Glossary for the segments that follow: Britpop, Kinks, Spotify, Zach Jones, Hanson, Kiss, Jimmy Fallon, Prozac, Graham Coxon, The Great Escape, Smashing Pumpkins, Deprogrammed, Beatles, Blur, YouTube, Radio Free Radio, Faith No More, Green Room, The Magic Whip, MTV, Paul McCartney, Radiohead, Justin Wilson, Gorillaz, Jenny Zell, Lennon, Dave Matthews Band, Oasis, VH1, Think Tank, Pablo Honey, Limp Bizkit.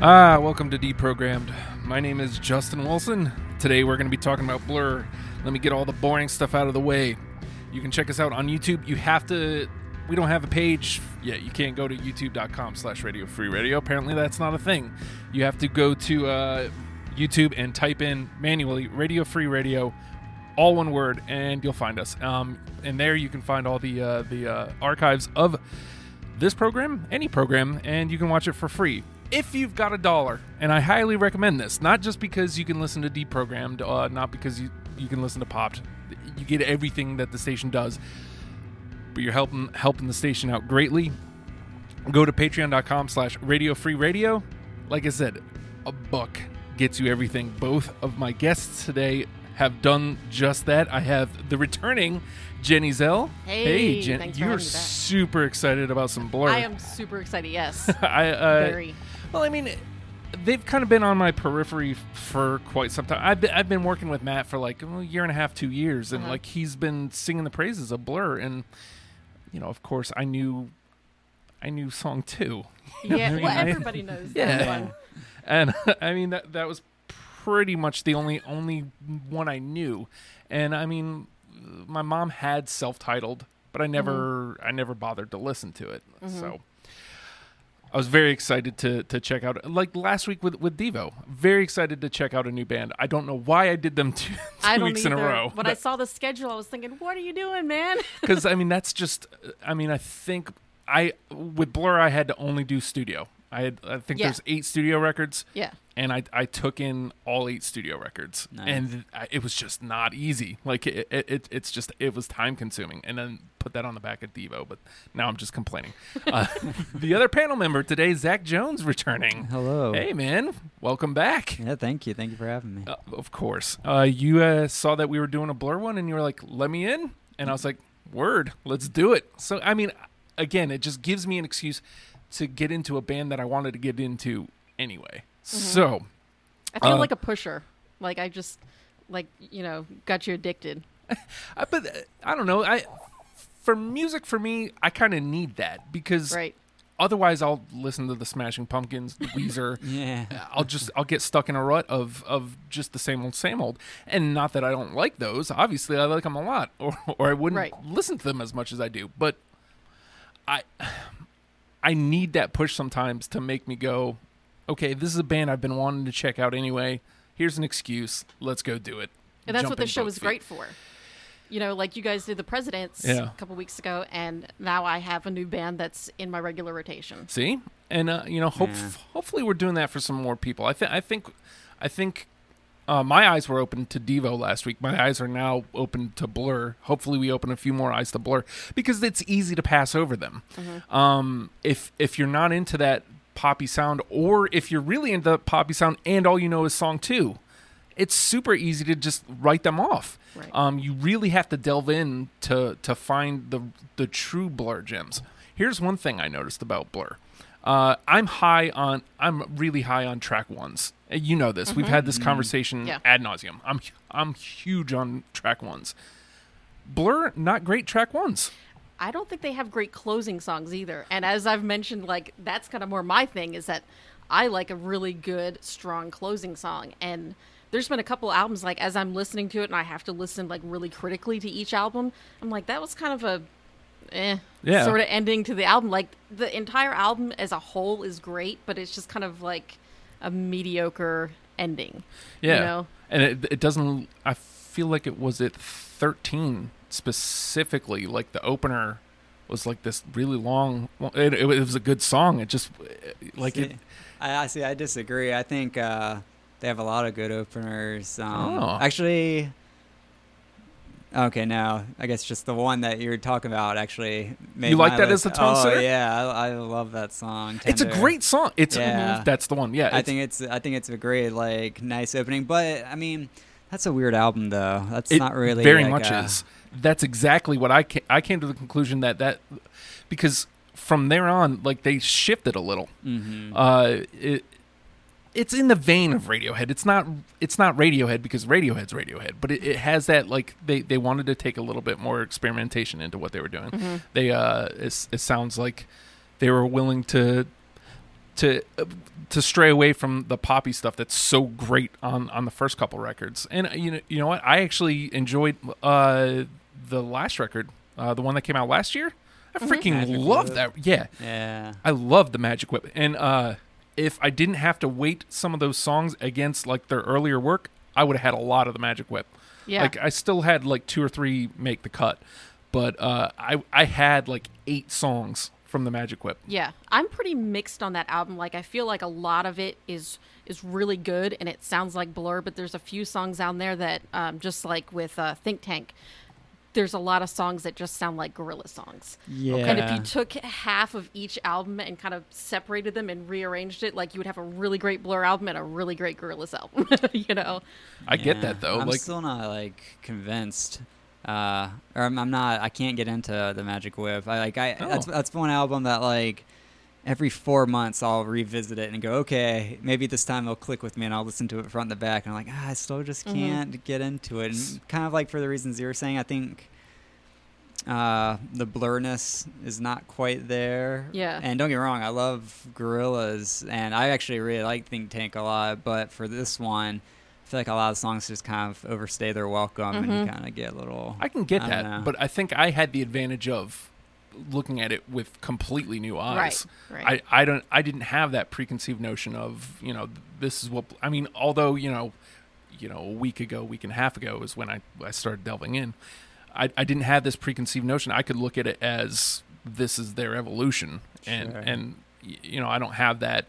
Welcome to Deprogrammed. My name is Justin Wilson. Today we're going to be talking about Blur. Let me get all the boring stuff out of the way. You can check us out on YouTube. You have to... We don't have a page yet. You can't go to youtube.com/Radio Free Radio. Apparently that's not a thing. You have to go to YouTube and type in manually Radio Free Radio, all one word, and you'll find us. And there you can find all the archives of this program, any program, and you can watch it for free. If you've got $1, and I highly recommend this, not just because you can listen to Deprogrammed, not because you can listen to Popped. You get everything that the station does, but you're helping the station out greatly. Go to patreon.com/Radio Free Radio. Like I said, $1 gets you everything. Both of my guests today have done just that. I have the returning Jenny Zell. Hey Jenny, you're super excited about some Blur. I am super excited. Yes, very. Well, I mean, they've kind of been on my periphery for quite some time. I've been working with Matt for like a year and a half, 2 years, and like he's been singing the praises of Blur, and you know, of course, I knew song two. Yeah, well, everybody knows that one. And I mean that was pretty much the only one I knew, and I mean, my mom had self-titled, but I never bothered to listen to it. Mm-hmm. So I was very excited to check out, like last week with Devo, very excited to check out a new band. I don't know why I did them two weeks in a row. When I saw the schedule, I was thinking, what are you doing, man? Because, I mean, that's just, I mean, I think with Blur, I had to only do studio. I think there's 8 studio records. Yeah. And I took in all 8 studio records. Nice. And it was just not easy. Like, it was time-consuming. And then put that on the back of Devo, but now I'm just complaining. The other panel member today, Zach Jones, returning. Hello. Hey, man. Welcome back. Yeah, thank you. Thank you for having me. Of course. You saw that we were doing a Blur one, and you were like, let me in? And I was like, word, let's do it. So, I mean, again, it just gives me an excuse to get into a band that I wanted to get into anyway. Mm-hmm. So I feel like a pusher. Like I just, like, you know, got you addicted. But I don't know. For music, for me, I kind of need that because otherwise I'll listen to the Smashing Pumpkins, the Weezer. Yeah. I'll get stuck in a rut of just the same old. And not that I don't like those. Obviously, I like them a lot, or I wouldn't listen to them as much as I do. But I need that push sometimes to make me go, okay, this is a band I've been wanting to check out anyway. Here's an excuse. Let's go do it. And that's what the show is great for. You know, like you guys did the Presidents a couple weeks ago, and now I have a new band that's in my regular rotation. See? And, you know, hopefully we're doing that for some more people. I think my eyes were open to Devo last week. My eyes are now open to Blur. Hopefully we open a few more eyes to Blur because it's easy to pass over them. Mm-hmm. If you're not into that poppy sound, or if you're really into the poppy sound and all you know is song two, it's super easy to just write them off. Right. You really have to delve in to find the true Blur gems. Here's one thing I noticed about Blur. I'm really high on track ones. You know this. Mm-hmm. We've had this conversation ad nauseum. I'm huge on track ones. Blur, not great track ones. I don't think they have great closing songs either. And as I've mentioned, like, that's kind of more my thing, is that I like a really good, strong closing song. And there's been a couple albums, like, as I'm listening to it, and I have to listen, like, really critically to each album, I'm like, that was kind of a sort of ending to the album. Like, the entire album as a whole is great, but it's just kind of like a mediocre ending. Yeah. You know? And it doesn't, I feel like it was at 13. Specifically, like the opener was like this really long. It was a good song. It just like see, it. I disagree. I think they have a lot of good openers. Actually, okay, no, I guess just the one that you were talking about actually made you like that list. As a tone setter. Yeah, I love that song. Tender. It's a great song. That's the one. Yeah, I think it's a great, like, nice opening. But I mean, that's a weird album though. That's it, not really very like much is. That's exactly what I came to the conclusion that because from there on, like, they shifted a little. Mm-hmm. It's in the vein of Radiohead. It's not Radiohead because Radiohead's Radiohead, but it has that, like, they wanted to take a little bit more experimentation into what they were doing. Mm-hmm. It sounds like they were willing to to stray away from the poppy stuff that's so great on the first couple records. And you know what? I actually enjoyed the last record, the one that came out last year. I freaking love that. Yeah. I love The Magic Whip. And if I didn't have to weight some of those songs against like their earlier work, I would have had a lot of The Magic Whip. Yeah. Like I still had like 2 or 3 make the cut, but I had like 8 songs from The Magic Whip. Yeah. I'm pretty mixed on that album. Like I feel like a lot of it is really good and it sounds like Blur, but there's a few songs on there that just like with Think Tank, there's a lot of songs that just sound like Gorillaz songs. Yeah. And if you took half of each album and kind of separated them and rearranged it, like you would have a really great Blur album and a really great Gorillaz album, you know? I get that though. I'm still not like convinced. Or I can't get into The Magic Whip. That's one album that like every 4 months I'll revisit it and go, okay, maybe this time it'll click with me and I'll listen to it front to back. And I'm like, I still just can't get into it. And kind of like for the reasons you were saying, I think the blurness is not quite there. Yeah. And don't get me wrong, I love Gorillaz and I actually really like Think Tank a lot, but for this one, I feel like a lot of songs just kind of overstay their welcome and you kind of get a little... I can get that, but I think I had the advantage of looking at it with completely new eyes. Right. I didn't have that preconceived notion of, you know, this is what... I mean, although, you know, a week and a half ago is when I started delving in. I didn't have this preconceived notion. I could look at it as this is their evolution. Sure. And you know, I don't have that,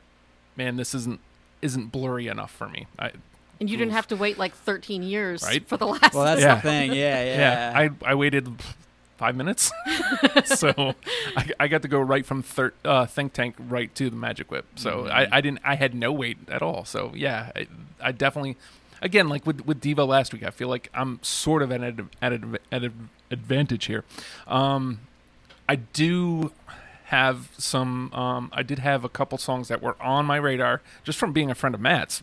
man, this isn't blurry enough for me. And you didn't have to wait like 13 years for the last. Well, that's the thing. Yeah. I waited 5 minutes, so I got to go right from Think Tank right to The Magic Whip. So I didn't. I had no wait at all. So yeah, I definitely. Again, like with Devo last week, I feel like I'm sort of at an advantage here. I do have some. I did have a couple songs that were on my radar just from being a friend of Matt's.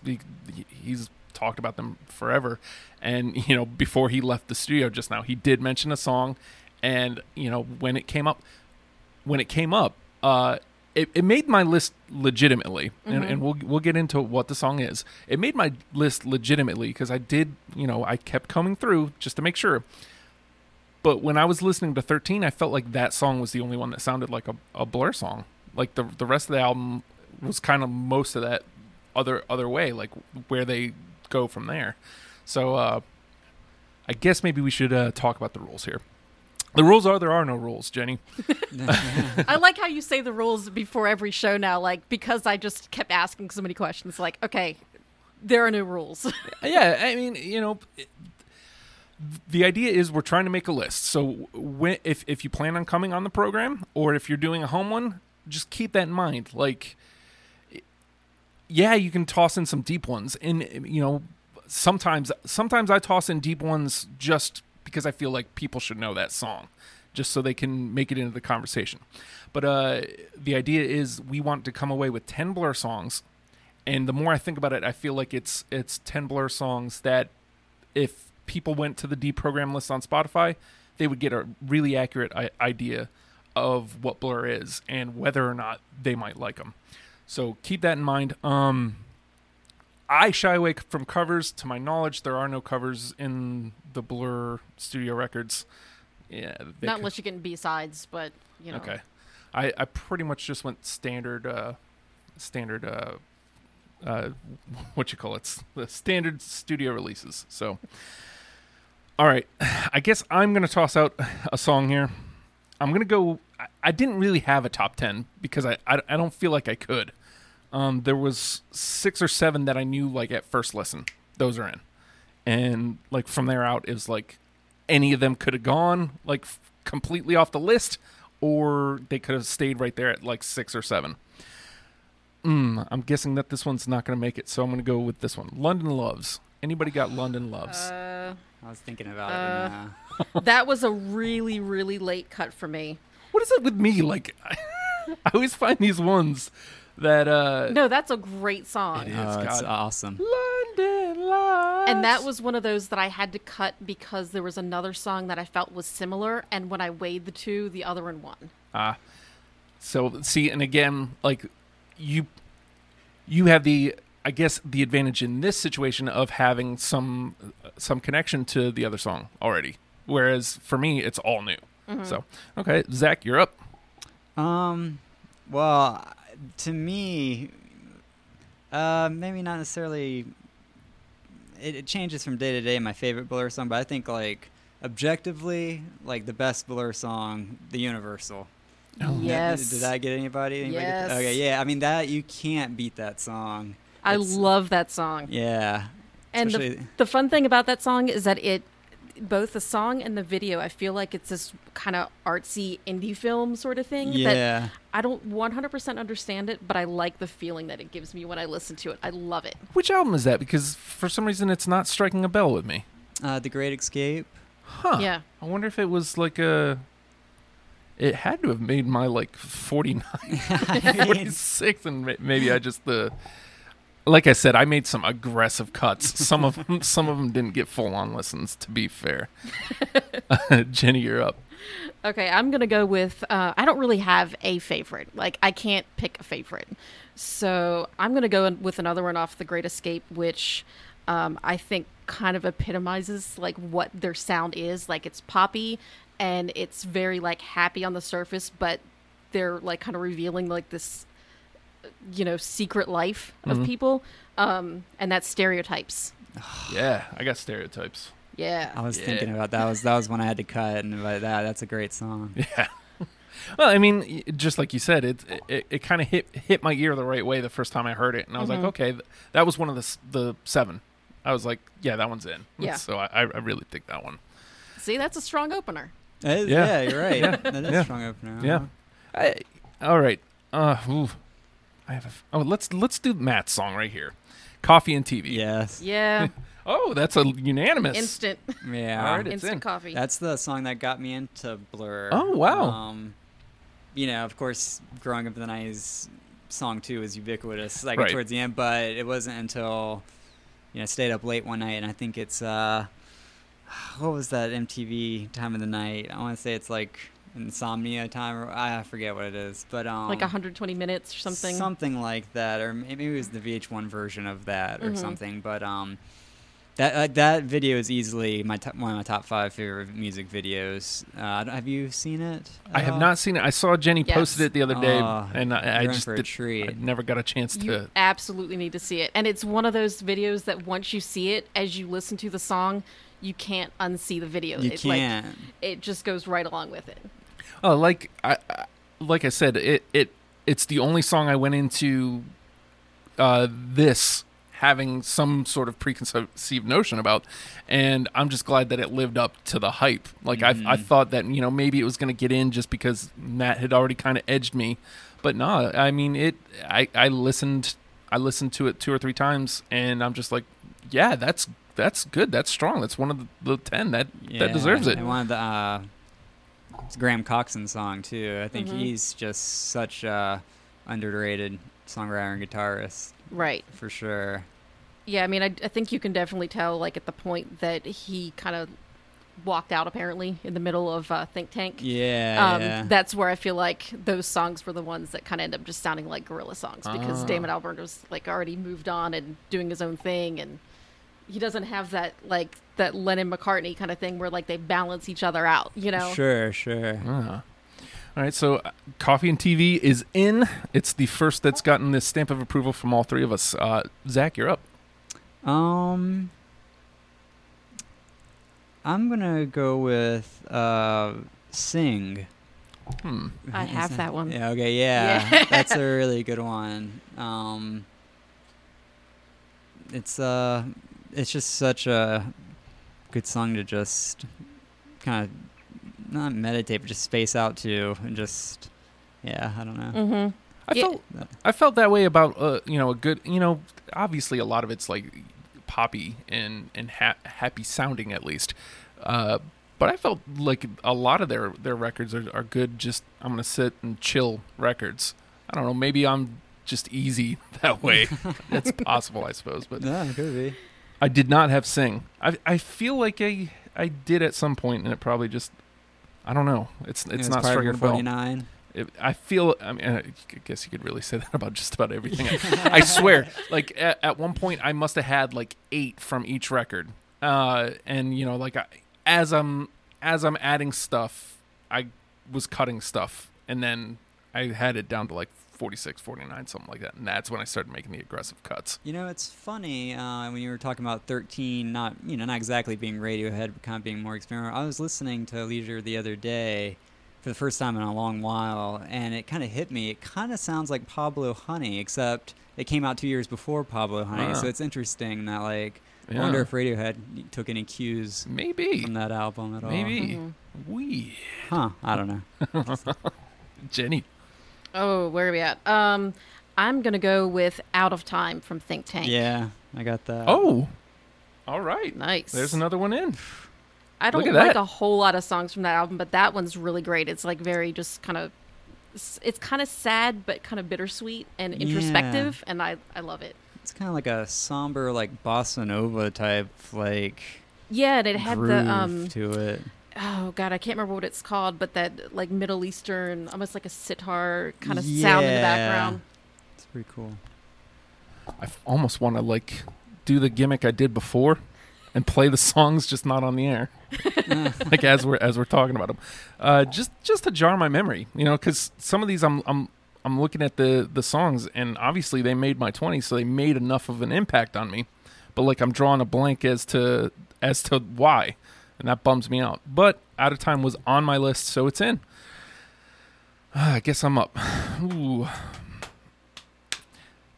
He's talked about them forever, and you know, before he left the studio just now, he did mention a song, and you know, when it came up it made my list legitimately, and we'll get into what the song is. It made my list legitimately because I did, you know, I kept coming through just to make sure. But when I was listening to 13, I felt like that song was the only one that sounded like a Blur song. Like the rest of the album was kind of most of that other way, like where they go from there. So I guess maybe we should talk about the rules here. The rules are there are no rules, Jenny. I like how you say the rules before every show now, like, because I just kept asking so many questions, like, okay, there are no rules. Yeah, I mean, you know, the idea is we're trying to make a list. So when, if you plan on coming on the program, or if you're doing a home one, just keep that in mind. Like, yeah, you can toss in some deep ones, and you know, sometimes I toss in deep ones just because I feel like people should know that song, just so they can make it into the conversation. But the idea is we want to come away with 10 Blur songs, and the more I think about it, I feel like it's 10 Blur songs that if people went to the deprogram list on Spotify, they would get a really accurate idea of what Blur is and whether or not they might like them. So keep that in mind. I shy away from covers. To my knowledge, there are no covers in the Blur studio records. Yeah, not unless you're getting B-sides, but you know. Okay, I pretty much just went standard. The standard studio releases. So, all right, I guess I'm gonna toss out a song here. I'm going to go... I didn't really have a top 10 because I don't feel like I could. There was 6 or 7 that I knew, like, at first listen. Those are in. And, like, from there out, it was, like, any of them could have gone, like, completely off the list, or they could have stayed right there at, like, 6 or 7. I'm guessing that this one's not going to make it, so I'm going to go with this one. London Loves. Anybody got London Loves? I was thinking about it. And, that was a really, really late cut for me. What is it with me? Like, I always find these ones that... No, that's a great song. It is. It's awesome. London Loves. And that was one of those that I had to cut because there was another song that I felt was similar, and when I weighed the two, the other one won. So, see, and again, like, you... you have the, I guess, the advantage in this situation of having some connection to the other song already. Whereas for me, it's all new. Mm-hmm. So, okay, Zach, you're up. Well, to me, maybe not necessarily. It changes from day to day. My favorite Blur song, but I think like objectively, like the best Blur song, The Universal. Oh. Yes. Did I get anybody? Yes. Okay. Yeah. I mean that you can't beat that song. I love that song. Yeah. And the fun thing about that song is that it. Both the song and the video, I feel like it's this kind of artsy indie film sort of thing. Yeah. That I don't 100% understand it, but I like the feeling that it gives me when I listen to it. I love it. Which album is that? Because for some reason it's not striking a bell with me. The Great Escape. Huh. Yeah. I wonder if it was like a... It had to have made my like 49, 46, and maybe I just... Like I said, I made some aggressive cuts. Some of them didn't get full-on listens, to be fair. Jenny, you're up. Okay, I'm going to go with, I don't really have a favorite. Like, I can't pick a favorite. So I'm going to go with another one off The Great Escape, which I think kind of epitomizes, like, what their sound is. Like, it's poppy, and it's very, like, happy on the surface, but they're, like, kind of revealing, like, this... you know, secret life of people, and that's stereotypes. Yeah, I got stereotypes. Yeah, I was thinking about that. That was when I had to cut, and by that's a great song. Yeah. Well, I mean, just like you said, it kind of hit my ear the right way the first time I heard it, and I was like, okay, that was one of the seven. I was like, yeah, that one's in. Yeah. So I really think that one. See, that's a strong opener. It is, yeah. You're right. Yeah. That is a strong opener. Yeah. All right. I have let's do Matt's song right here, Coffee and TV. Yes. Yeah. Oh, that's a unanimous. Instant. Yeah. All right, instant coffee. That's the song that got me into Blur. Oh wow. You know, of course, growing up in the '90s, song two is ubiquitous. Like towards the end, but it wasn't until I stayed up late one night, and I think it's what was that MTV time of the night? I want to say it's like. Insomnia time, or I forget what it is, but like 120 minutes or something like that, or maybe it was the VH1 version of that or something. But that video is easily one of my top five favorite music videos. Have you seen it? I have not seen it. I saw Jenny posted it the other day, and I just I never got a chance to. You absolutely need to see it, and it's one of those videos that once you see it, as you listen to the song, you can't unsee the video. Can't. Like, it just goes right along with it. Oh, like I said, it's the only song I went into this having some sort of preconceived notion about, and I'm just glad that it lived up to the hype. Like I thought that maybe it was going to get in just because Matt had already kind of edged me, but no, I mean it. I listened to it 2 or 3 times, and I'm just like, yeah, that's good, that's strong, that's one of the 10 that deserves it. I wanted the. It's Graham Coxon's song too. I think he's just such a underrated songwriter and guitarist. Right. For sure. Yeah, I mean, I think you can definitely tell, like, at the point that he kind of walked out, apparently, in the middle of Think Tank. Yeah, that's where I feel like those songs were the ones that kind of end up just sounding like Gorilla songs, because Damon Albarn was, like, already moved on and doing his own thing, and he doesn't have that, like, that Lennon-McCartney kind of thing where, like, they balance each other out, Sure. All right, so Coffee and TV is in. It's the first that's gotten this stamp of approval from all three of us. Zach, you're up. I'm going to go with Sing. I have that one. Yeah, okay, yeah. That's a really good one. It's just such a good song to just kind of not meditate, but just space out to, and just I don't know. I felt that way about a good, obviously a lot of it's like poppy and happy sounding at least, but I felt like a lot of their records are good. Just I'm gonna sit and chill records. I don't know. Maybe I'm just easy that way. That's possible, I suppose. But yeah, it could be. I did not have Sing. I feel like I did at some point, and it probably just, I don't know. It's not striking a bell. I guess you could really say that about just about everything. I swear, like at one point I must have had like 8 from each record. And you know, like as I'm adding stuff, I was cutting stuff, and then I had it down to like 46, 49, something like that. And that's when I started making the aggressive cuts. You know, it's funny when you were talking about 13, not exactly being Radiohead, but kind of being more experimental. I was listening to Leisure the other day for the first time in a long while, and it kind of hit me. It kind of sounds like Pablo Honey, except it came out 2 years before Pablo Honey. So it's interesting that, like, I wonder if Radiohead took any cues from that album at all. Maybe. Mm-hmm. I don't know. Jenny. Oh, where are we at? I'm going to go with Out of Time from Think Tank. Yeah, I got that. Oh, all right. Nice. There's another one in. I don't like a whole lot of songs from that album, but that one's really great. It's like very just kind of, it's kind of sad, but kind of bittersweet and introspective, and I love it. It's kind of like a somber, like bossa nova type, like, yeah, and it had groove to it. Oh, God, I can't remember what it's called, but that, like, Middle Eastern, almost like a sitar kind of sound in the background. It's pretty cool. I almost want to, like, do the gimmick I did before and play the songs, just not on the air, like, as we're talking about them. Just to jar my memory, you know, because some of these I'm looking at the songs, and obviously they made my 20s, so they made enough of an impact on me. But, like, I'm drawing a blank as to why. And that bums me out. But Out of Time was on my list, so it's in. I guess I'm up. Ooh.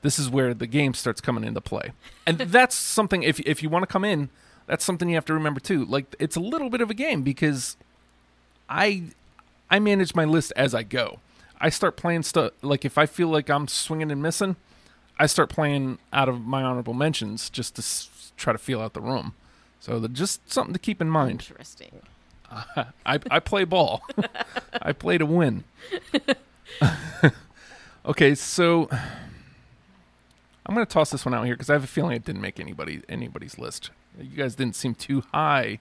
This is where the game starts coming into play. And that's something, if you want to come in, that's something you have to remember too. Like, it's a little bit of a game because I manage my list as I go. I start playing stuff. Like, if I feel like I'm swinging and missing, I start playing out of my honorable mentions just to try to feel out the room. So just something to keep in mind. Interesting. I play ball. I play to win. Okay, so I'm going to toss this one out here because I have a feeling it didn't make anybody's list. You guys didn't seem too high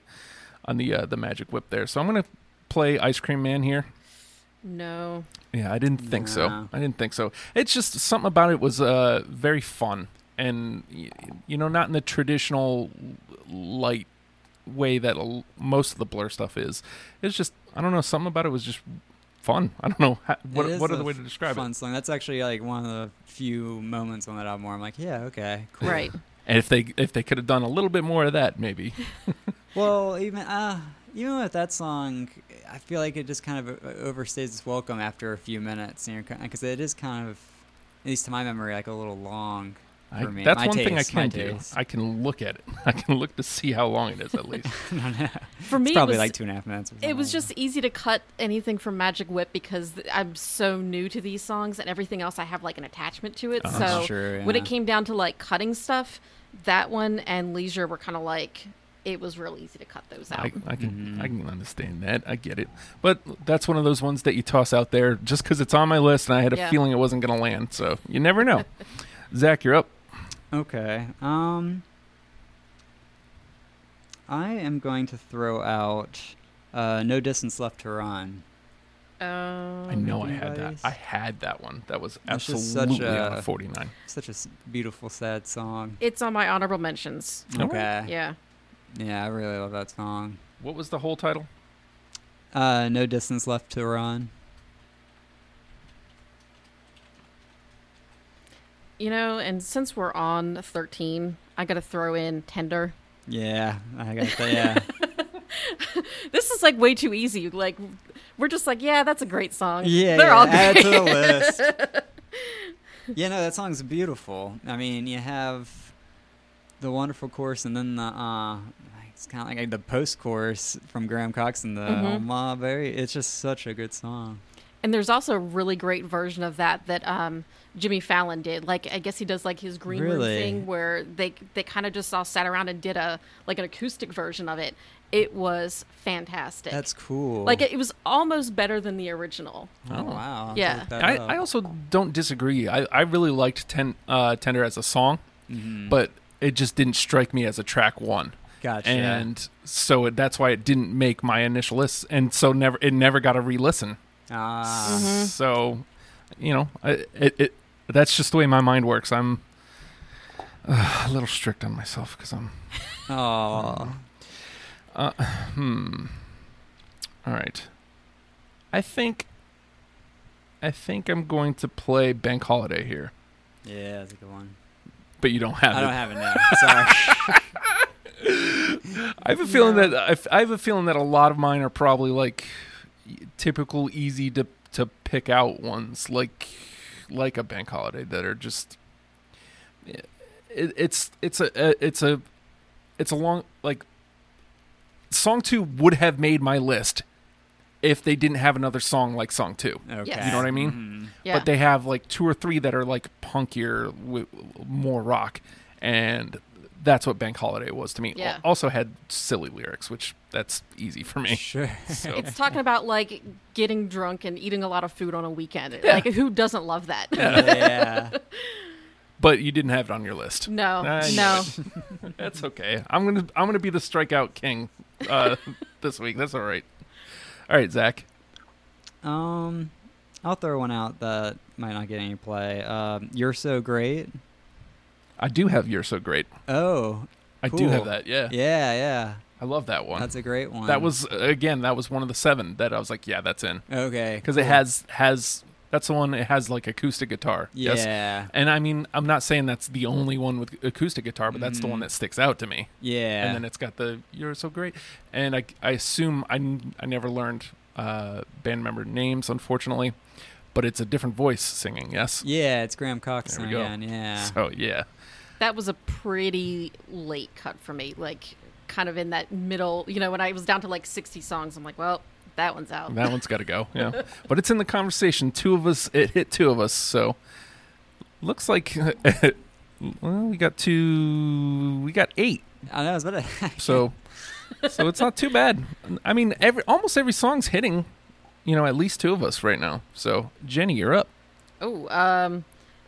on the Magic Whip there. So I'm going to play Ice Cream Man here. No. Yeah, I didn't think so. It's just something about it was very fun. And, you know, not in the traditional light way that most of the Blur stuff is. It's just, I don't know, something about it was just fun. I don't know. What other way to describe it? Fun song. That's actually, like, one of the few moments on that album where I'm like, yeah, okay, cool. Right. And if they could have done a little bit more of that, maybe. Well, even with that song, I feel like it just kind of overstays its welcome after a few minutes. Because it is kind of, at least to my memory, like a little long. That's one thing I can do. I can look at it. I can look to see how long it is, at least. No. For me, it's probably like 2.5 minutes. It was just easy to cut anything from Magic Whip because I'm so new to these songs, and everything else I have like an attachment to it. So sure, when it came down to like cutting stuff, that one and Leisure were kind of like, it was real easy to cut those out. I can understand that. I get it. But that's one of those ones that you toss out there just because it's on my list, and I had a feeling it wasn't going to land. So you never know. Zach, you're up. Okay. I am going to throw out No Distance Left to Run. I know I had that. I had that one. That was absolutely on 49. Such a beautiful, sad song. It's on my honorable mentions. Okay. Yeah. Yeah, I really love that song. What was the whole title? No Distance Left to Run. You know, and since we're on 13, I got to throw in Tender. Yeah, I got that. Yeah. This is like way too easy. Like, we're just like, yeah, that's a great song. Yeah, they're all add to the list. Yeah, no, that song's beautiful. I mean, you have the wonderful chorus, and then the it's kind of like the post chorus from Graham Coxon. It's just such a good song. And there's also a really great version of that Jimmy Fallon did. Like, I guess he does like his Green Room thing where they kind of just all sat around and did an acoustic version of it. It was fantastic. That's cool. Like, it was almost better than the original. Oh, wow. Yeah. I also don't disagree. I really liked Tender as a song, but it just didn't strike me as a track one. Gotcha. And so that's why it didn't make my initial list. And so it never got a re-listen. So, you know, it that's just the way my mind works. I'm a little strict on myself because I'm. All right. I think I'm going to play Bank Holiday here. Yeah, that's a good one. But you don't have it. I don't have it now. Sorry. I have a feeling that a lot of mine are probably like typical easy to pick out ones like a Bank Holiday that are just it's a long, like, song 2 would have made my list if they didn't have another song like song 2. Okay. Yes. You know what I mean? Mm-hmm. Yeah. But they have like 2 or 3 that are like punkier, more rock, and that's what Bank Holiday was to me. Yeah. Also had silly lyrics, which that's easy for me. Sure. So. It's talking about like getting drunk and eating a lot of food on a weekend. Yeah. Like, who doesn't love that? Yeah. But you didn't have it on your list. No. That's okay. I'm gonna be the strikeout king this week. That's all right. All right, Zach. I'll throw one out that might not get any play. You're So Great. I do have You're So Great. Oh, I cool. do have that. Yeah. Yeah. I love that one. That's a great one. That was one of the 7 that I was like, yeah, that's in. Okay. Because cool. It has. That's the one. It has like acoustic guitar. Yeah. Yes? And I mean, I'm not saying that's the only one with acoustic guitar, but that's the one that sticks out to me. Yeah. And then it's got the "You're So Great," and I assume I never learned band member names, unfortunately, but it's a different voice singing. Yes. Yeah, it's Graham Coxon again. Yeah. So yeah. That was a pretty late cut for me. Like, kind of in that middle. You know, when I was down to like 60 songs, I'm like, well. That one's out. That one's got to go. Yeah, but it's in the conversation. It hit 2 of us. So looks like we got 8. I know, it's better. so it's not too bad. I mean, almost every song's hitting. You know, at least 2 of us right now. So Jenny, you're up. Oh,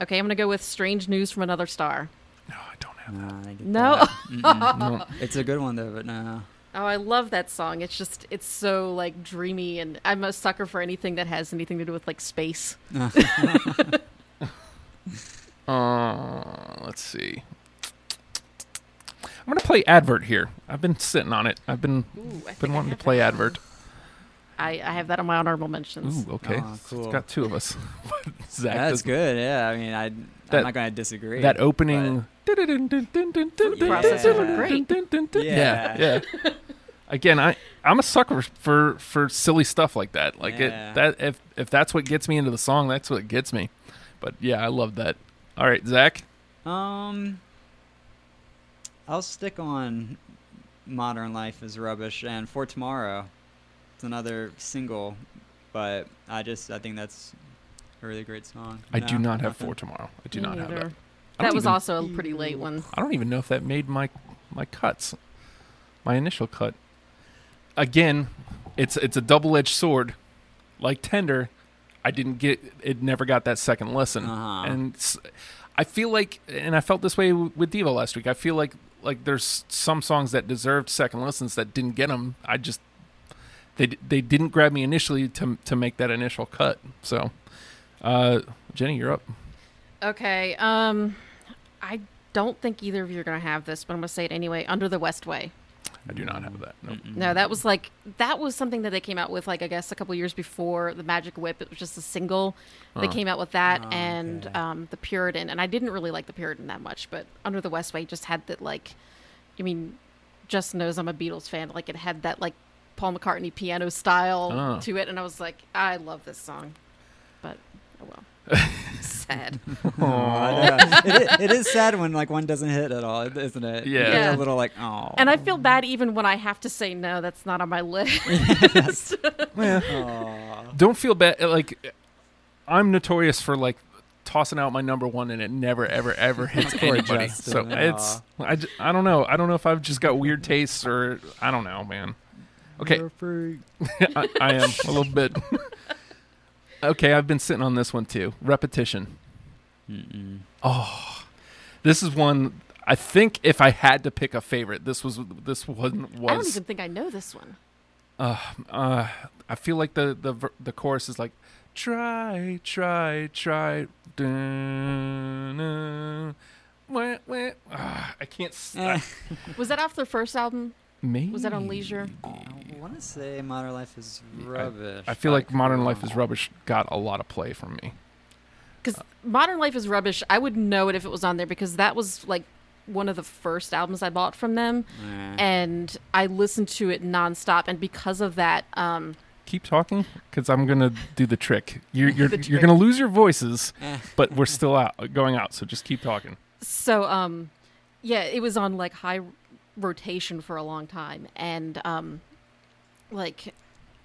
okay. I'm gonna go with "Strange News from Another Star." No, I don't have that. No, it's a good one though, but no. Oh, I love that song. It's just, it's so, like, dreamy, and I'm a sucker for anything that has anything to do with, like, space. Let's see. I'm going to play Advert here. I've been sitting on it. I've been wanting to play Advert. I have that on my honorable mentions. Ooh, okay. Oh, cool. It's got 2 of us. Zach, that's good, yeah. I mean, I'm not going to disagree. That opening... Yeah. Again, I'm a sucker for silly stuff like that. Like if that's what gets me into the song, that's what gets me. But yeah, I love that. All right, Zach. I'll stick on Modern Life is Rubbish and For Tomorrow. It's another single, but I think that's a really great song. I do not have For Tomorrow. I do not have that. That was also a pretty late one. I don't even know if that made my cuts, my initial cut. Again, it's a double-edged sword. Like Tender, I didn't get it. Never got that second lesson, and I feel like, and I felt this way with Devo last week. I feel like there's some songs that deserved second lessons that didn't get them. I just they didn't grab me initially to make that initial cut. So, Jenny, you're up. Okay. I don't think either of you are going to have this, but I'm going to say it anyway. Under the West Way. I do not have that. Nope. No, that was something that they came out with, like, I guess a couple years before The Magic Whip. It was just a single. They came out with that and The Puritan. And I didn't really like The Puritan that much, but Under the West Way just had that, like, I mean, just knows I'm a Beatles fan. Like, it had that, like, Paul McCartney piano style to it. And I was like, I love this song. But, oh well. Sad. Yeah. It is sad when, like, one doesn't hit at all, isn't it? Yeah. A little like, oh. And I feel bad even when I have to say no. That's not on my list. Yeah. Don't feel bad. Like, I'm notorious for, like, tossing out my number one, and it never, ever, ever hits anybody. Justin, so it's I don't know. I don't know if I've just got weird tastes or I don't know, man. Okay. You're a freak. I am a little bit. Okay, I've been sitting on this one too. Repetition. Mm-mm. Oh, this is one. I think if I had to pick a favorite, this one was. I don't even think I know this one. I feel like the chorus is like, try, try, try. Dun, wah, wah. I can't. Was that off their first album? Maybe. Was that on Leisure? I want to say Modern Life is Rubbish. I feel like Modern Life is Rubbish got a lot of play from me. Because Modern Life is Rubbish, I would know it if it was on there, because that was like one of the first albums I bought from them. And I listened to it nonstop. And because of that... Keep talking, because I'm going to do the trick. You're going to lose your voices, but we're still going out. So just keep talking. So, yeah, it was on like high rotation for a long time. And like,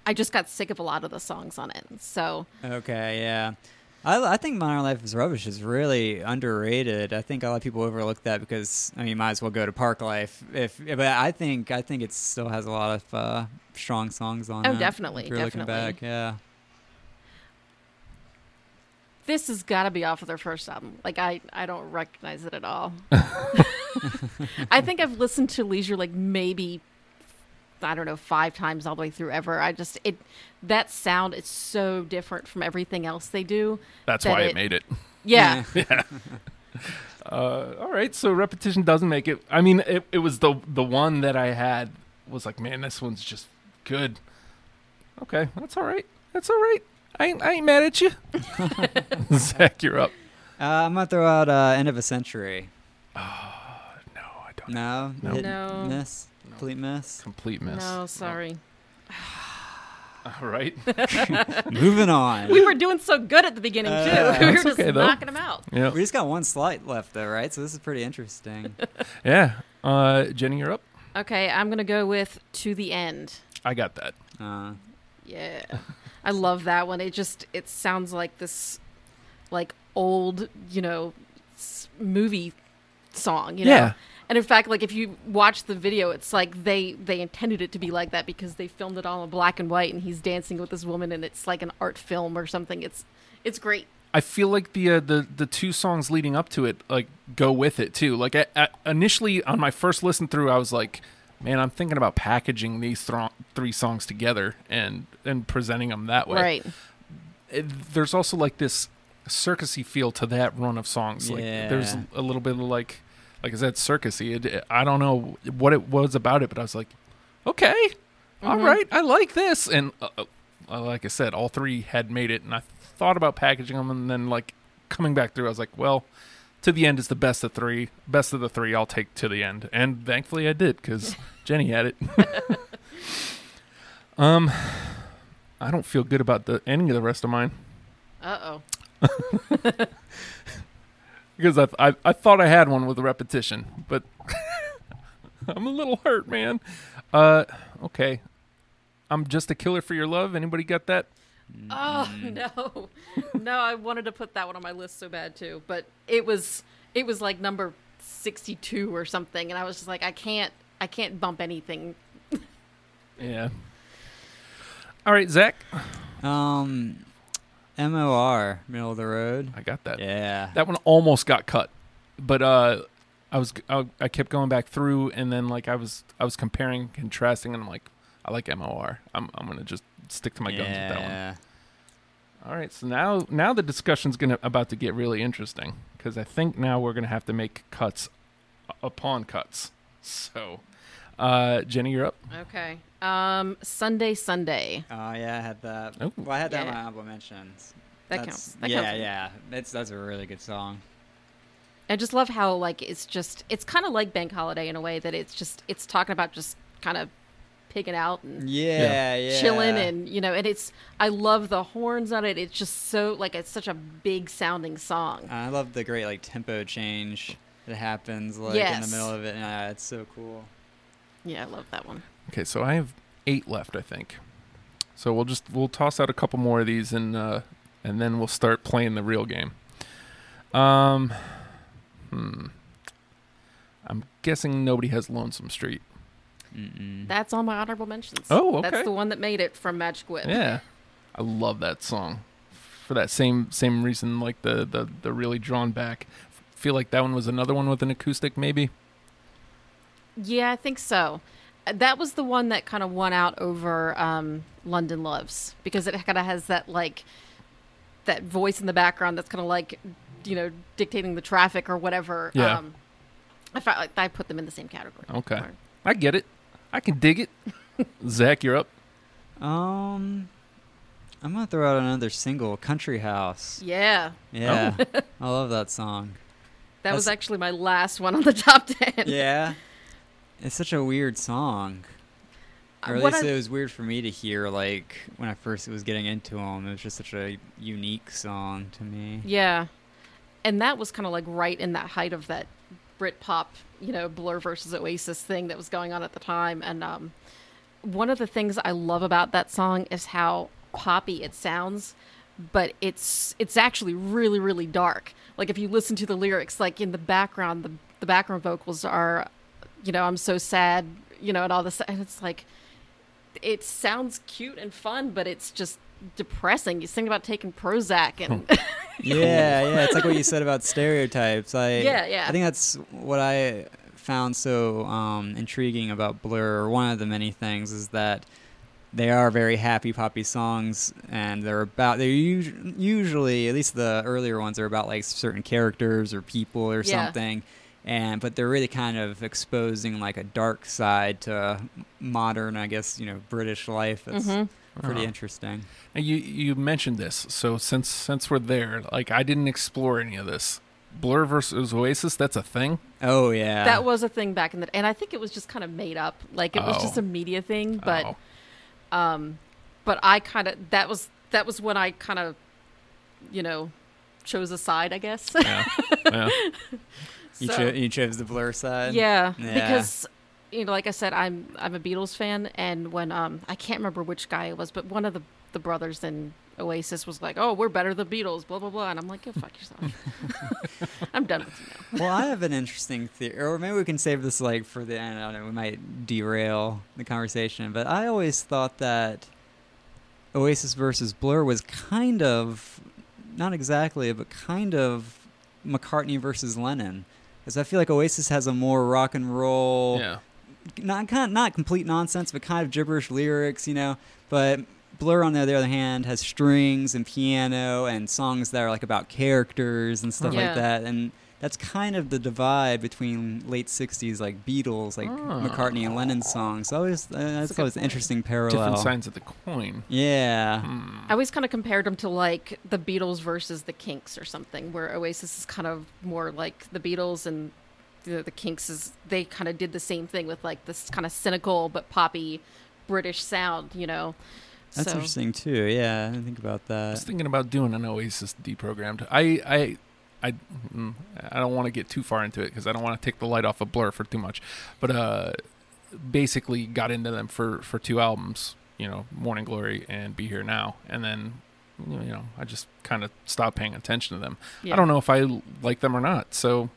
I just got sick of a lot of the songs on it. So okay, yeah. I think Modern Life is Rubbish is really underrated. I think a lot of people overlook that because, I mean, you might as well go to Park Life. But I think it still has a lot of strong songs on it. Oh, definitely. If you're definitely. Looking back, yeah. This has got to be off of their first album. Like, I don't recognize it at all. I think I've listened to Leisure like maybe, I don't know, 5 times all the way through ever. That sound is so different from everything else they do. That's why it made it. Yeah. Yeah. All right. So repetition doesn't make it. I mean, it was the one that I had was like, man, this one's just good. Okay. That's all right. That's all right. I ain't mad at you. Zach, you're up. I'm going to throw out End of a Century. Oh, no, I don't. No. Miss. Complete miss. No, sorry. All right. Moving on. We were doing so good at the beginning, too. We were just knocking them out. Yep. We just got one slide left, though, right? So this is pretty interesting. Yeah. Jenny, you're up. Okay, I'm going to go with To the End. I got that. Yeah. I love that one. It sounds like this, like, old, you know, movie song, you know? Yeah. And in fact, like if you watch the video, it's like they intended it to be like that because they filmed it all in black and white, and he's dancing with this woman, and it's like an art film or something. It's great. I feel like the 2 songs leading up to it like go with it too. Like I initially on my first listen through, I was like, man, I'm thinking about packaging these 3 songs together and presenting them that way. Right. There's also like this circusy feel to that run of songs. Like there's a little bit of like. Like I said, circusy. I don't know what it was about it, but I was like, okay, all right, I like this. And like I said, all 3 had made it, and I thought about packaging them, and then like coming back through, I was like, well, To the End is the best of the three. I'll take To the End, and thankfully I did because Jenny had it. I don't feel good about the ending of the rest of mine. Uh-oh. Because I thought I had one with a repetition, but I'm a little hurt, man. Okay. I'm Just a Killer for Your Love. Anybody got that? Oh, no. No, I wanted to put that one on my list so bad, too. But it was like number 62 or something, and I was just like, I can't bump anything. Yeah. All right, Zach. MOR, Middle of the Road. I got that. Yeah. That one almost got cut. But I kept going back through, and then like I was comparing, contrasting, and I'm like, I like MOR. I'm going to just stick to my guns with that one. All right. So now the discussion's about to get really interesting, cuz I think now we're going to have to make cuts upon cuts. So, Jenny, you're up. Okay. Sunday. Oh yeah, I had that. Oh. Well, I had that on my honorable mentions. That counts. That counts. That's a really good song. I just love how like it's kind of like Bank Holiday in a way that it's talking about just kind of pigging out and chilling, and you know, and I love the horns on it. It's just so like it's such a big sounding song. I love the great like tempo change that happens like in the middle of it. Yeah, it's so cool. Yeah, I love that one. Okay, so I have 8 left, I think. So we'll toss out a couple more of these, and then we'll start playing the real game. I'm guessing nobody has Lonesome Street. Mm-mm. That's on my honorable mentions. Oh, okay. That's the one that made it from Magic Whip. Yeah, I love that song. For that same reason, like the really drawn back. Feel like that one was another one with an acoustic, maybe. Yeah, I think so. that was the one that kind of won out over London Loves, because it kind of has that, like, that voice in the background that's kind of like, you know, dictating the traffic or whatever. Yeah. I felt like I put them in the same category. Okay. Or, I get it. I can dig it. Zach, you're up. I'm going to throw out another single, Country House. Yeah. Yeah. Oh. I love that song. That's was actually my last one on the top 10. Yeah. It's such a weird song. Or at least it was weird for me to hear, like, when I first was getting into them. It was just such a unique song to me. Yeah. And that was kind of like right in that height of that Britpop, you know, Blur versus Oasis thing that was going on at the time. And one of the things I love about that song is how poppy it sounds, but it's actually really, really dark. Like, if you listen to the lyrics, like, in the background, the background vocals are, you know, I'm so sad, you know, and all this. And it's like, it sounds cute and fun, but it's just depressing. You sing about taking Prozac and... Oh. Yeah, it's like what you said about stereotypes. I think that's what I found so intriguing about Blur, or one of the many things, is that they are very happy poppy songs, and they're usually, at least the earlier ones, are about like certain characters or people or something. But they're really kind of exposing like a dark side to modern, I guess, you know, British life. It's pretty interesting. And you mentioned this, so since we're there, like, I didn't explore any of this. Blur versus Oasis, that's a thing? Oh, yeah. That was a thing back in the... And I think it was just kind of made up. Like, it was just a media thing, but... Oh. But I kind of... That was when I kind of, you know, chose a side, I guess. Yeah. You chose the Blur side? Yeah. Because... You know, like I said, I'm a Beatles fan, and when I can't remember which guy it was, but one of the brothers in Oasis was like, "Oh, we're better than Beatles," blah blah blah, and I'm like, "Go fuck yourself." I'm done with you now. Well, I have an interesting theory, or maybe we can save this like for the end. I don't know. We might derail the conversation, but I always thought that Oasis versus Blur was kind of not exactly, but kind of McCartney versus Lennon, because I feel like Oasis has a more rock and roll. Yeah. Not complete nonsense, but kind of gibberish lyrics, you know. But Blur, on the other hand, has strings and piano and songs that are like about characters and stuff like that. And that's kind of the divide between late 60s, like Beatles, like McCartney and Lennon songs. That's always an interesting parallel. Different sides of the coin. Yeah. I always kind of compared them to like the Beatles versus the Kinks or something, where Oasis is kind of more like the Beatles, and the Kinks is, they kind of did the same thing with like this kind of cynical but poppy British sound, you know. That's interesting too. Yeah, I didn't think about that. I was thinking about doing an Oasis deprogrammed. I don't want to get too far into it because I don't want to take the light off of Blur for too much, but basically got into them for two albums, you know, Morning Glory and Be Here Now, and then, you know, I just kind of stopped paying attention to them. Yeah. I don't know if I like them or not, so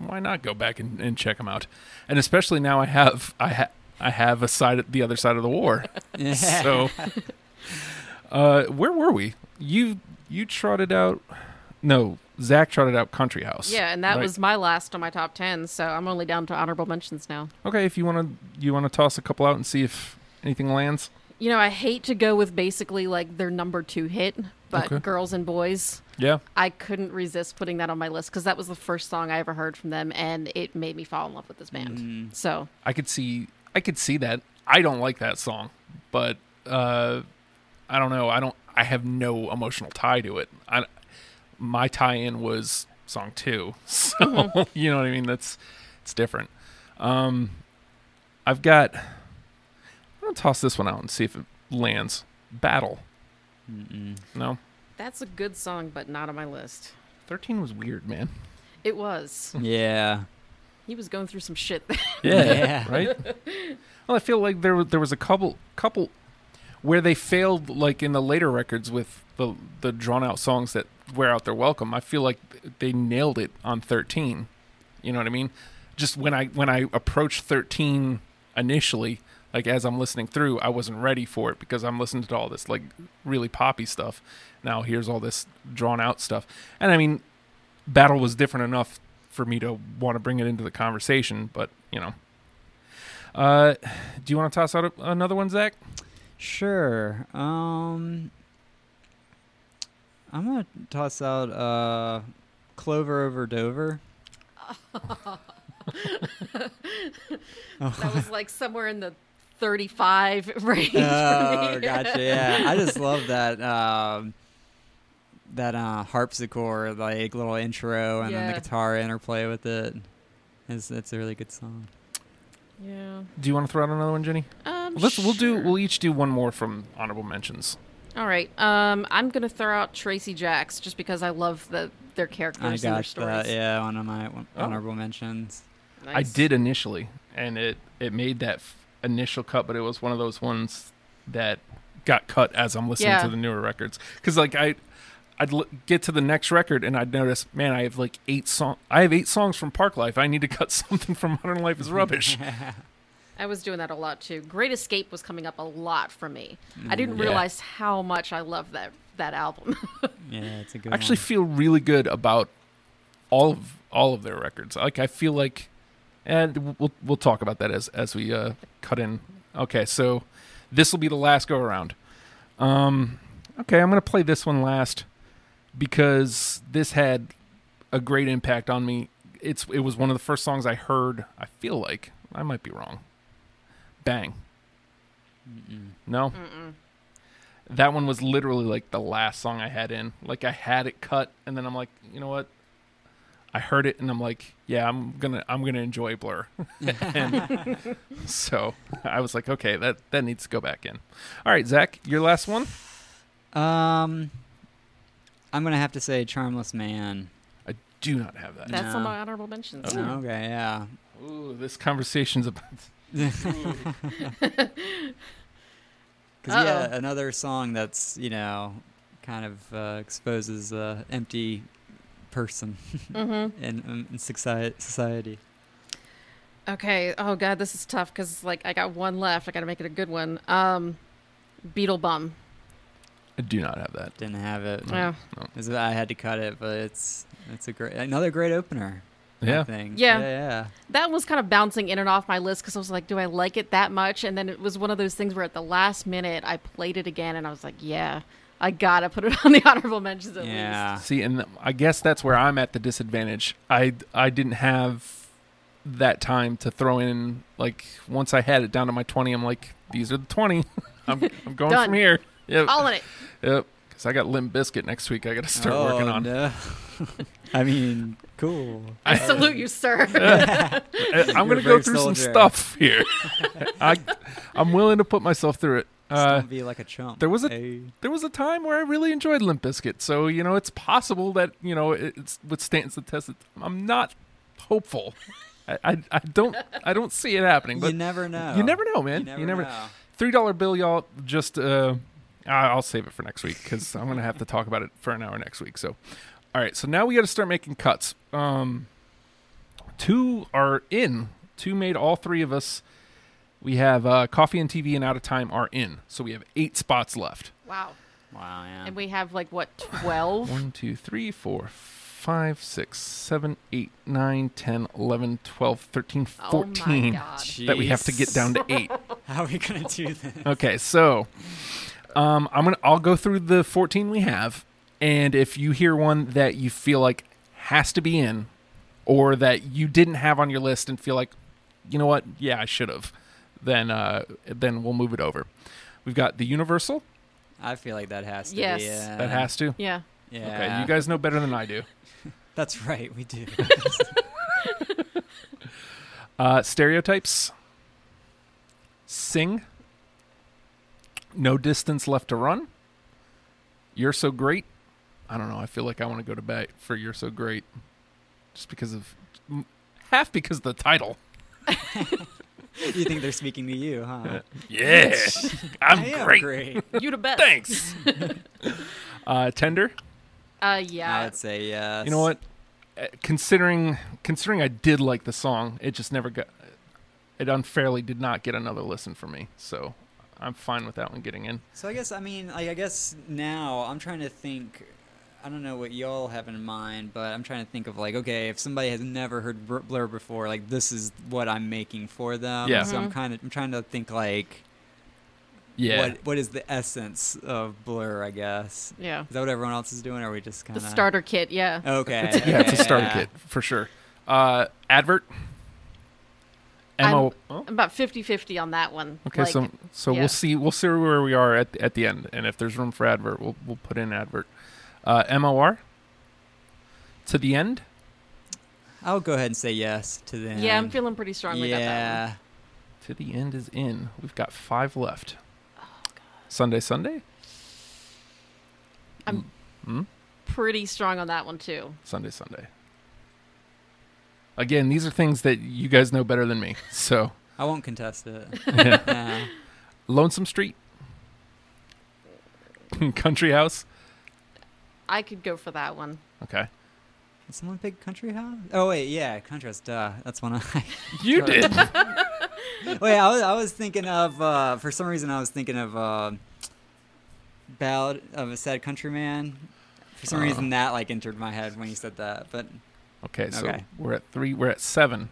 why not go back and check them out? And especially now I have a side, the other side of the war. Yeah. So where were we? You trotted out, no, Zach trotted out Country House. Yeah, and that was my last on my top 10, so I'm only down to honorable mentions now. Okay, if you want to toss a couple out and see if anything lands. You know, I hate to go with basically like their number 2 hit, but okay. Girls and Boys. Yeah. I couldn't resist putting that on my list because that was the first song I ever heard from them, and it made me fall in love with this band. So I could see that. I don't like that song, but I don't know. I have no emotional tie to it. My tie-in was song 2, so you know what I mean. It's different. I'm gonna toss this one out and see if it lands. Battle. No, that's a good song, but not on my list. 13 was weird, man. It was. Yeah, he was going through some shit. Yeah, right. Well, I feel like there was a couple where they failed, like in the later records with the drawn out songs that wear out their welcome. I feel like they nailed it on 13. You know what I mean? Just when I approached 13 initially. Like, as I'm listening through, I wasn't ready for it because I'm listening to all this, like, really poppy stuff. Now here's all this drawn-out stuff. And, I mean, Battle was different enough for me to want to bring it into the conversation, but, you know. Do you want to toss out another one, Zach? Sure. I'm going to toss out Clover Over Dover. That was like somewhere in the 35 range for me. Gotcha, yeah. I just love that that harpsichord, like, little intro, and then the guitar interplay with it. It's a really good song. Yeah. Do you want to throw out another one, Jenny? Sure. We'll each do one more from honorable mentions. All right. I'm going to throw out Tracy Jacks just because I love their characters and their stories. Yeah, one of my honorable mentions. Nice. I did initially, and it made that initial cut, but it was one of those ones that got cut as I'm listening to the newer records. Because, like, I'd get to the next record and I'd notice, man, I have like 8 songs from Park Life. I need to cut something from Modern Life is Rubbish. I was doing that a lot too. Great Escape was coming up a lot for me. I didn't realize how much I loved that album. Yeah, it's a good one. I actually feel really good about all of their records. Like, I feel like, and we'll talk about that as we cut in. Okay, so this will be the last go around. Okay, I'm gonna play this one last because this had a great impact on me. It was one of the first songs I heard. I feel like I might be wrong. Bang. Mm-mm. No? Mm-mm. That one was literally like the last song I had in. Like, I had it cut, and then I'm like, you know what? I heard it, and I'm like, yeah, I'm gonna enjoy Blur. And so I was like, okay, that needs to go back in. All right, Zach, your last one? I'm going to have to say Charmless Man. I do not have that. That's on my honorable mentions. Oh, no. Okay, yeah. Ooh, this conversation's about... Because another song that's, you know, kind of exposes an empty person in society. Okay. Oh, God, this is tough because, like, I got one left. I got to make it a good one. Beetle Bum. I do not have that. Didn't have it. Yeah. No. I had to cut it, but it's another great opener. Yeah. Yeah. That was kind of bouncing in and off my list because I was like, do I like it that much? And then it was one of those things where at the last minute I played it again and I was like, yeah, I got to put it on the honorable mentions at least. See, and I guess that's where I'm at the disadvantage. I didn't have that time to throw in, like, once I had it down to my 20, I'm like, these are the 20. I'm going from here. Yep. All in it. Yep. Because I got Limp Bizkit next week I got to start working on. No. I mean, cool. I salute you, sir. I'm going to go through some stuff here. I'm willing to put myself through it. Don't be like a chump. There was a time where I really enjoyed Limp Bizkit. So, you know, it's possible that, you know, it withstands the test. I'm not hopeful. I don't see it happening. But you never know. You never know, man. You never know. $3 bill, y'all. Just... I'll save it for next week because I'm going to have to talk about it for an hour next week. So, all right. So now we got to start making cuts. Two are in. Two made all three of us. We have Coffee and TV and Out of Time are in. So we have 8 spots left. Wow, yeah. And we have like, what, 12? 1, 2, 3, 4, 5, 6, 7, 8, 9, 10, 11, 12, 13, 14. Oh my God. That we have to get down to 8. How are we going to do this? Okay, so... I'll go through the 14 we have, and if you hear one that you feel like has to be in, or that you didn't have on your list and feel like, you know what, yeah, I should have, then we'll move it over. We've got the Universal. I feel like that has to. Yes. Be. Yeah. That has to. Yeah. Yeah. Okay, you guys know better than I do. That's right, we do. Stereotypes. Sing. No Distance Left to Run. You're So Great. I don't know. I feel like I want to go to bat for You're So Great. Just because of... Half because of the title. You think they're speaking to you, huh? Yeah. I'm great. You the best. Thanks. Tender? Yeah. I'd say yes. You know what? Considering I did like the song, it just never got... It unfairly did not get another listen for me, so... I'm fine with that one getting in. So I guess now I'm trying to think I don't know what y'all have in mind, but I'm trying to think of, like, okay, if somebody has never heard Blur before, like, this is what I'm making for them. Yeah. Mm-hmm. So I'm trying to think, like, what is the essence of Blur, I guess? Yeah. Is that what everyone else is doing, or are we just kind of... The starter kit, yeah. Okay. It's a starter kit, for sure. Advert? I'm about 50-50 on that one. Okay, like, so we'll see where we are at the end, and if there's room for advert, we'll put in advert. MOR to the end. I'll go ahead and say yes to the end. Yeah, I'm feeling pretty strongly about that one. To the end is in. We've got 5 left. Oh God. Sunday. I'm pretty strong on that one too. Sunday. Again, these are things that you guys know better than me, so... I won't contest it. Yeah. Nah. Lonesome Street? Country House? I could go for that one. Okay. Did someone pick Country House? Oh, wait, yeah, Country House, duh. That's one I... You did! Wait, I was thinking of... for some reason, I was thinking of Ballad of a Sad Countryman. For some reason, that, like, entered my head when you said that, but... Okay, so we're at 3, we're at 7,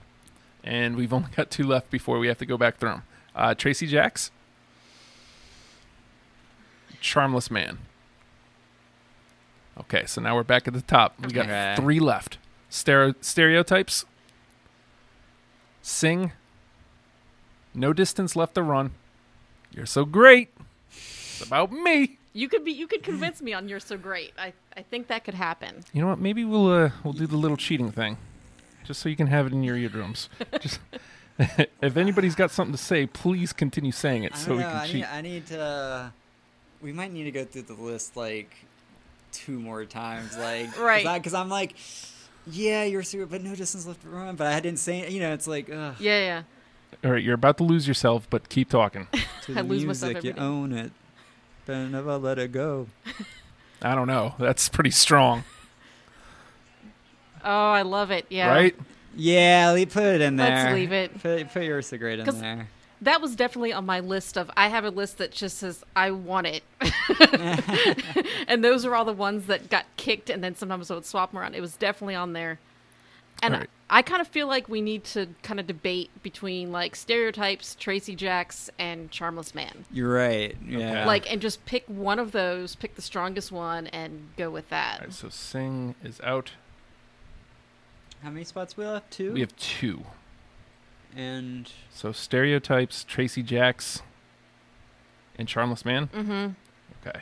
and we've only got 2 left before we have to go back through them. Tracy Jacks, Charmless Man. Okay, so now we're back at the top. We got 3 left. Stereotypes, Sing, No Distance Left to Run, You're So Great, It's About Me. You could convince me on You're So Great. I think that could happen. You know what? Maybe we'll do the little cheating thing, just so you can have it in your eardrums. Just if anybody's got something to say, please continue saying it so we can cheat. I need to. We might need to go through the list like 2 more times, like right? Because I'm like, yeah, You're So Great, but No Distance Left to Run. But I didn't say it. You know, it's like, ugh. Yeah. All right, you're about to lose yourself, but keep talking. I lose myself every day. You own it. Better never let it go. I don't know. That's pretty strong. Oh, I love it. Yeah. Right? Yeah, put it in there. Let's leave it. Put You're So Great in there. That was definitely on my list of, I have a list that just says, I want it. And those are all the ones that got kicked, and then sometimes I would swap them around. It was definitely on there. And right. I kind of feel like we need to kind of debate between like Stereotypes, Tracy Jacks, and Charmless Man. You're right. Yeah. Like, and just pick one of those, pick the strongest one, and go with that. All right, so Sing is out. How many spots do we have? 2? We have 2. And so Stereotypes, Tracy Jacks, and Charmless Man. Mm-hmm. Okay.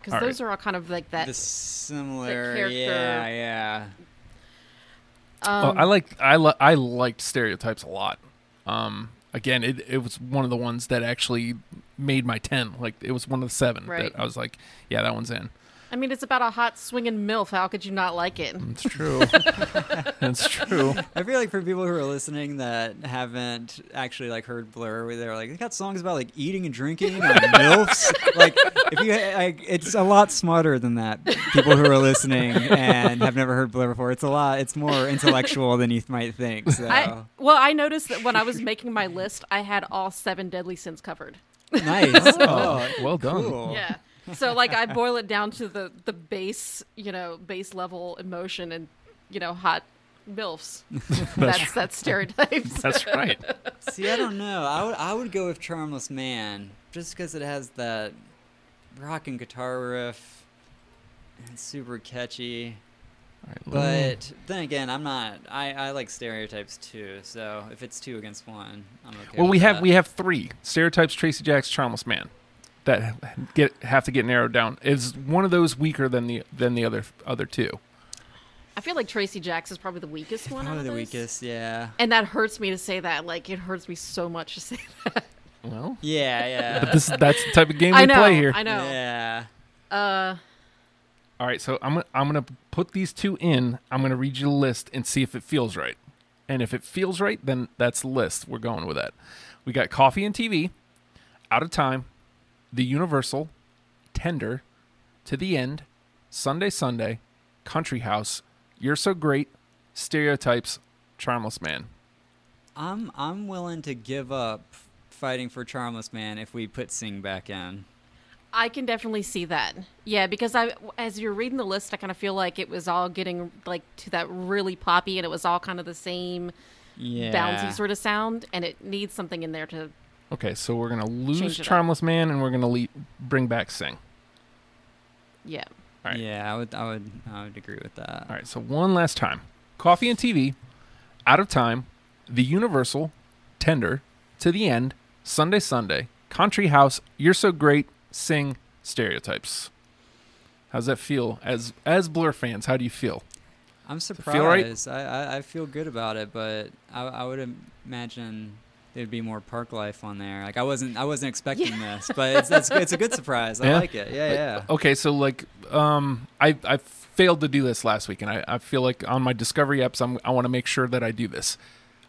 Because those are all kind of like that. The similar, the yeah. I liked Stereotypes a lot. Again, it was one of the ones that actually made my 10. Like, it was one of the 7 that I was like, yeah, that one's in. I mean, it's about a hot swinging MILF. How could you not like it? It's true. That's true. I feel like for people who are listening that haven't actually like heard Blur, where they're like, they got songs about like eating and drinking and MILFs. Like, if you, like, it's a lot smarter than that. People who are listening and have never heard Blur before, it's more intellectual than you might think. So. I noticed that when I was making my list, I had all 7 deadly sins covered. Nice. Oh, well done. Cool. Yeah. So, like, I boil it down to the base, you know, base level emotion and, you know, hot MILFs. that's Stereotypes. That's right. See, I don't know. I would go with Charmless Man just because it has that rocking guitar riff. And it's super catchy. All right, but then again, I'm not. I like Stereotypes too. So if it's 2 against 1, I'm okay. Well, we have 3: Stereotypes, Tracy Jacks, Charmless Man. That have to get narrowed down. Is one of those weaker than the other 2? I feel like Tracy Jacks is probably the weakest one. Probably the weakest, yeah. And that hurts me to say that. Like, it hurts me so much to say that. Well, yeah. But that's the type of game we play here. I know. Yeah. All right, so I'm gonna put these 2 in. I'm gonna read you the list and see if it feels right. And if it feels right, then that's the list. We're going with that. We got Coffee and TV, Out of Time. The Universal, Tender, To the End, Sunday, Country House, You're So Great, Stereotypes, Charmless Man. I'm willing to give up fighting for Charmless Man if we put Sing back in. I can definitely see that. Yeah, because as you're reading the list, I kind of feel like it was all getting like to that really poppy, and it was all kind of the same bouncy sort of sound, and it needs something in there to. Okay, so we're gonna lose Charmless Man, and we're gonna bring back Sing. Yeah. All right. Yeah, I would agree with that. All right, so one last time, Coffee and TV, Out of Time, The Universal, Tender, To the End, Sunday, Country House, You're So Great, Sing, Stereotypes. How's that feel as Blur fans? How do you feel? I'm surprised. Feel right? I feel good about it, but I would imagine there'd be more Park Life on there. Like I wasn't expecting this, but it's a good surprise. I like it. Yeah. Okay, so like I failed to do this last week, and I feel like on my Discovery apps I want to make sure that I do this.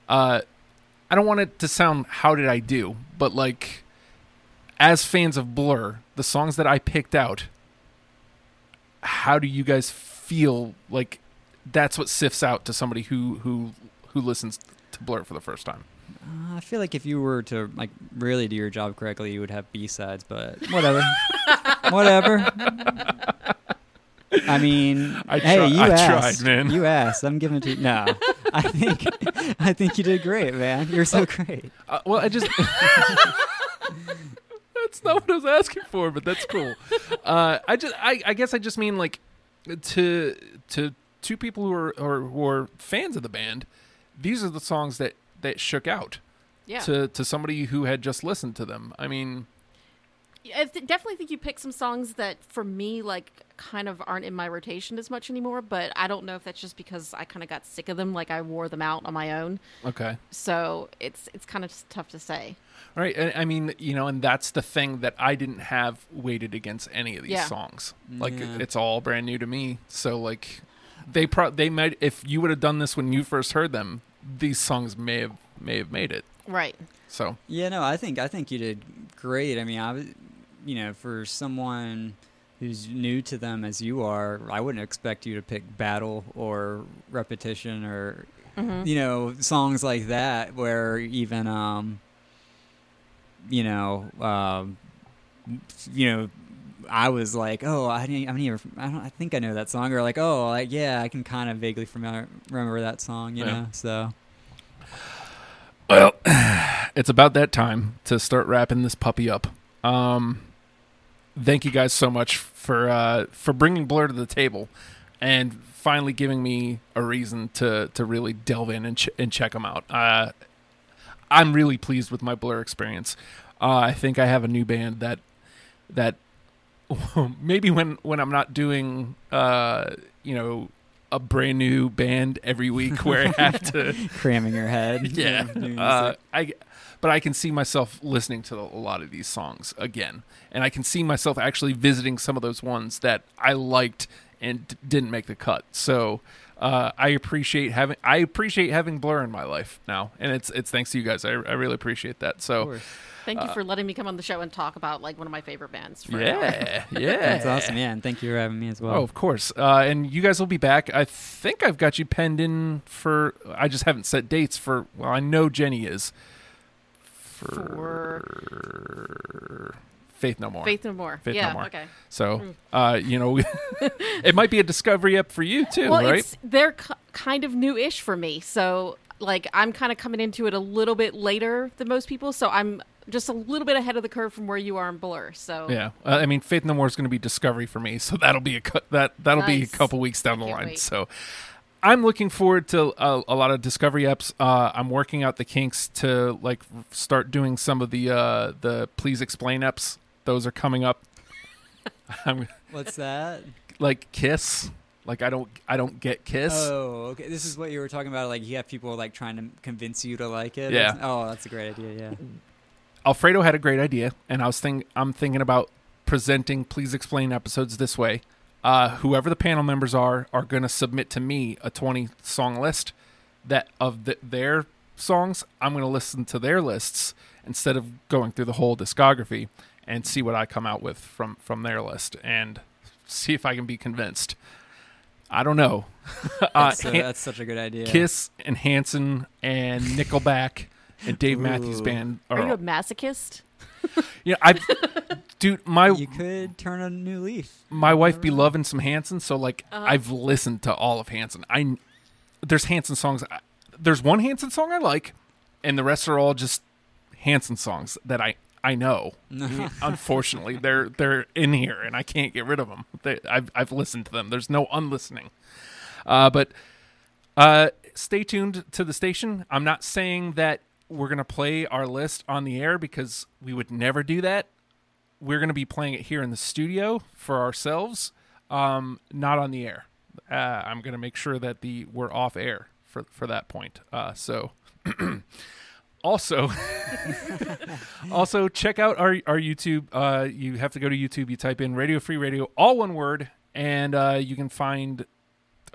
I don't want it to sound how did I do, but like as fans of Blur, the songs that I picked out, how do you guys feel like that's what sifts out to somebody who listens to Blur for the first time? I feel like if you were to like really do your job correctly, you would have B-sides, but whatever. I mean, I tried, man. You asked. I'm giving it to you. No, I think you did great, man. You're so great. Well, I just that's not what I was asking for, but that's cool. I guess I just mean like to two people who are fans of the band. These are the songs that shook out to somebody who had just listened to them. I mean, I definitely think you pick some songs that for me like kind of aren't in my rotation as much anymore, but I don't know if that's just because I kind of got sick of them, like I wore them out on my own. Okay. So it's kind of tough to say. All right. I mean, you know, and that's the thing that I didn't have weighted against any of these songs. Like it's all brand new to me. So like they might, if you would have done this when you first heard them, these songs may have made it. Right. So. Yeah, no, I think you did great. I mean, for someone who's new to them as you are, I wouldn't expect you to pick Battle or Repetition or, songs like that where even, I was like, oh, I think I know that song, or like, oh, like, yeah, I can kind of vaguely remember that song, you know. So, well, it's about that time to start wrapping this puppy up. Thank you guys so much for bringing Blur to the table, and finally giving me a reason to really delve in and check them out. I'm really pleased with my Blur experience. I think I have a new band that. Maybe when I'm not doing, a brand new band every week where I have to cramming your head. Yeah. But I can see myself listening to a lot of these songs again, and I can see myself actually visiting some of those ones that I liked and didn't make the cut. So I appreciate having Blur in my life now, and it's thanks to you guys. I really appreciate that. So. Thank you for letting me come on the show and talk about like one of my favorite bands. Yeah. That's awesome. Yeah, and thank you for having me as well. Oh, of course. And you guys will be back. I think I've got you penned in for. I just haven't set dates for. Well, I know Jenny is for Faith No More. Faith No More. Okay. So, it might be a Discovery app for you too, well, right? They're kind of new-ish for me, so like I'm kind of coming into it a little bit later than most people. So I'm just a little bit ahead of the curve from where you are in Blur. So yeah, I mean, Faith No More is going to be Discovery for me, so that'll be a couple weeks down the line. Wait. So I'm looking forward to a lot of Discovery apps. I'm working out the kinks to like start doing some of the Please Explain apps. Those are coming up. What's that? Like Kiss. Like I don't get Kiss. Oh, okay. This is what you were talking about. Like you have people like trying to convince you to like it. Yeah. Oh, that's a great idea. Yeah. Alfredo had a great idea, and I'm thinking about presenting Please Explain episodes this way. Whoever the panel members are going to submit to me a 20-song list of their songs. I'm going to listen to their lists instead of going through the whole discography and see what I come out with from their list and see if I can be convinced. I don't know. That's such a good idea. Kiss and Hanson and Nickelback and Dave Matthews Band. Are you a masochist? You know, You could turn a new leaf. My wife be loving some Hanson, so like I've listened to all of Hanson. There's Hanson songs. There's one Hanson song I like, and the rest are all just Hanson songs that I know. Unfortunately, they're in here, and I can't get rid of them. I've listened to them. There's no unlistening. But stay tuned to the station. I'm not saying that we're going to play our list on the air because we would never do that. We're going to be playing it here in the studio for ourselves, not on the air. I'm going to make sure that we're off air for that point. Also check out our YouTube. You have to go to YouTube. You type in Radio Free Radio, all one word, and you can find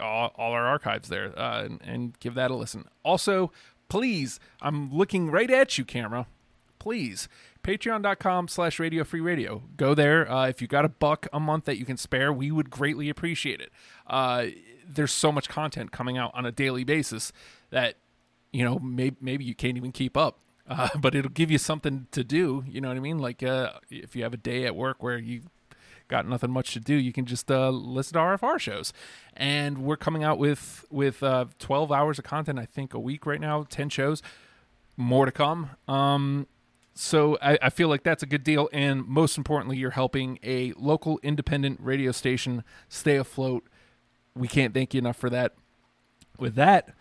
all our archives there and give that a listen. Also, please, I'm looking right at you, camera. Please, patreon.com/Radio Free Radio. Go there. If you got $1 a month that you can spare, we would greatly appreciate it. There's so much content coming out on a daily basis that, you know, maybe you can't even keep up, but it'll give you something to do. You know what I mean? Like if you have a day at work where you got nothing much to do, you can just listen to RFR shows. And we're coming out with 12 hours of content, I think, a week right now, 10 shows, more to come. So I feel like that's a good deal. And most importantly, you're helping a local independent radio station stay afloat. We can't thank you enough for that. With that,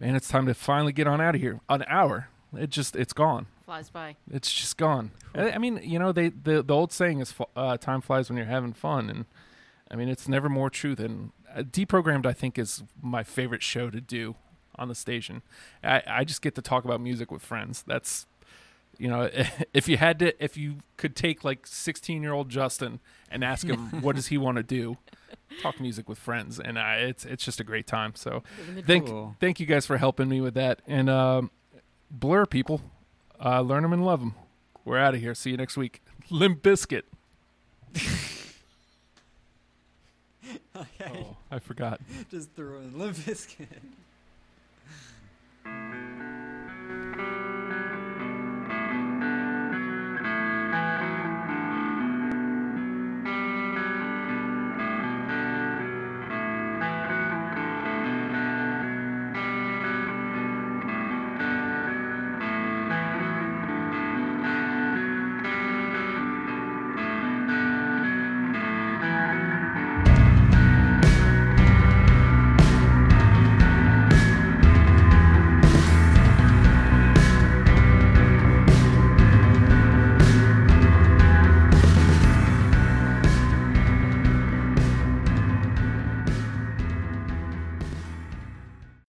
man, it's time to finally get on out of here. An hour. It's gone. Flies by. It's just gone. I mean, you know, the old saying is time flies when you're having fun. And I mean, it's never more true than Deprogrammed, I think, is my favorite show to do on the station. I just get to talk about music with friends. That's, you know, if you could take like 16-year-old Justin and ask him, what does he want to do? Talk music with friends, and it's just a great time. So thank you guys for helping me with that. And Blur, people, learn them and love them. We're out of here. See you next week. Limp Bizkit. Okay. Oh, I forgot. Just throw in Limp Bizkit.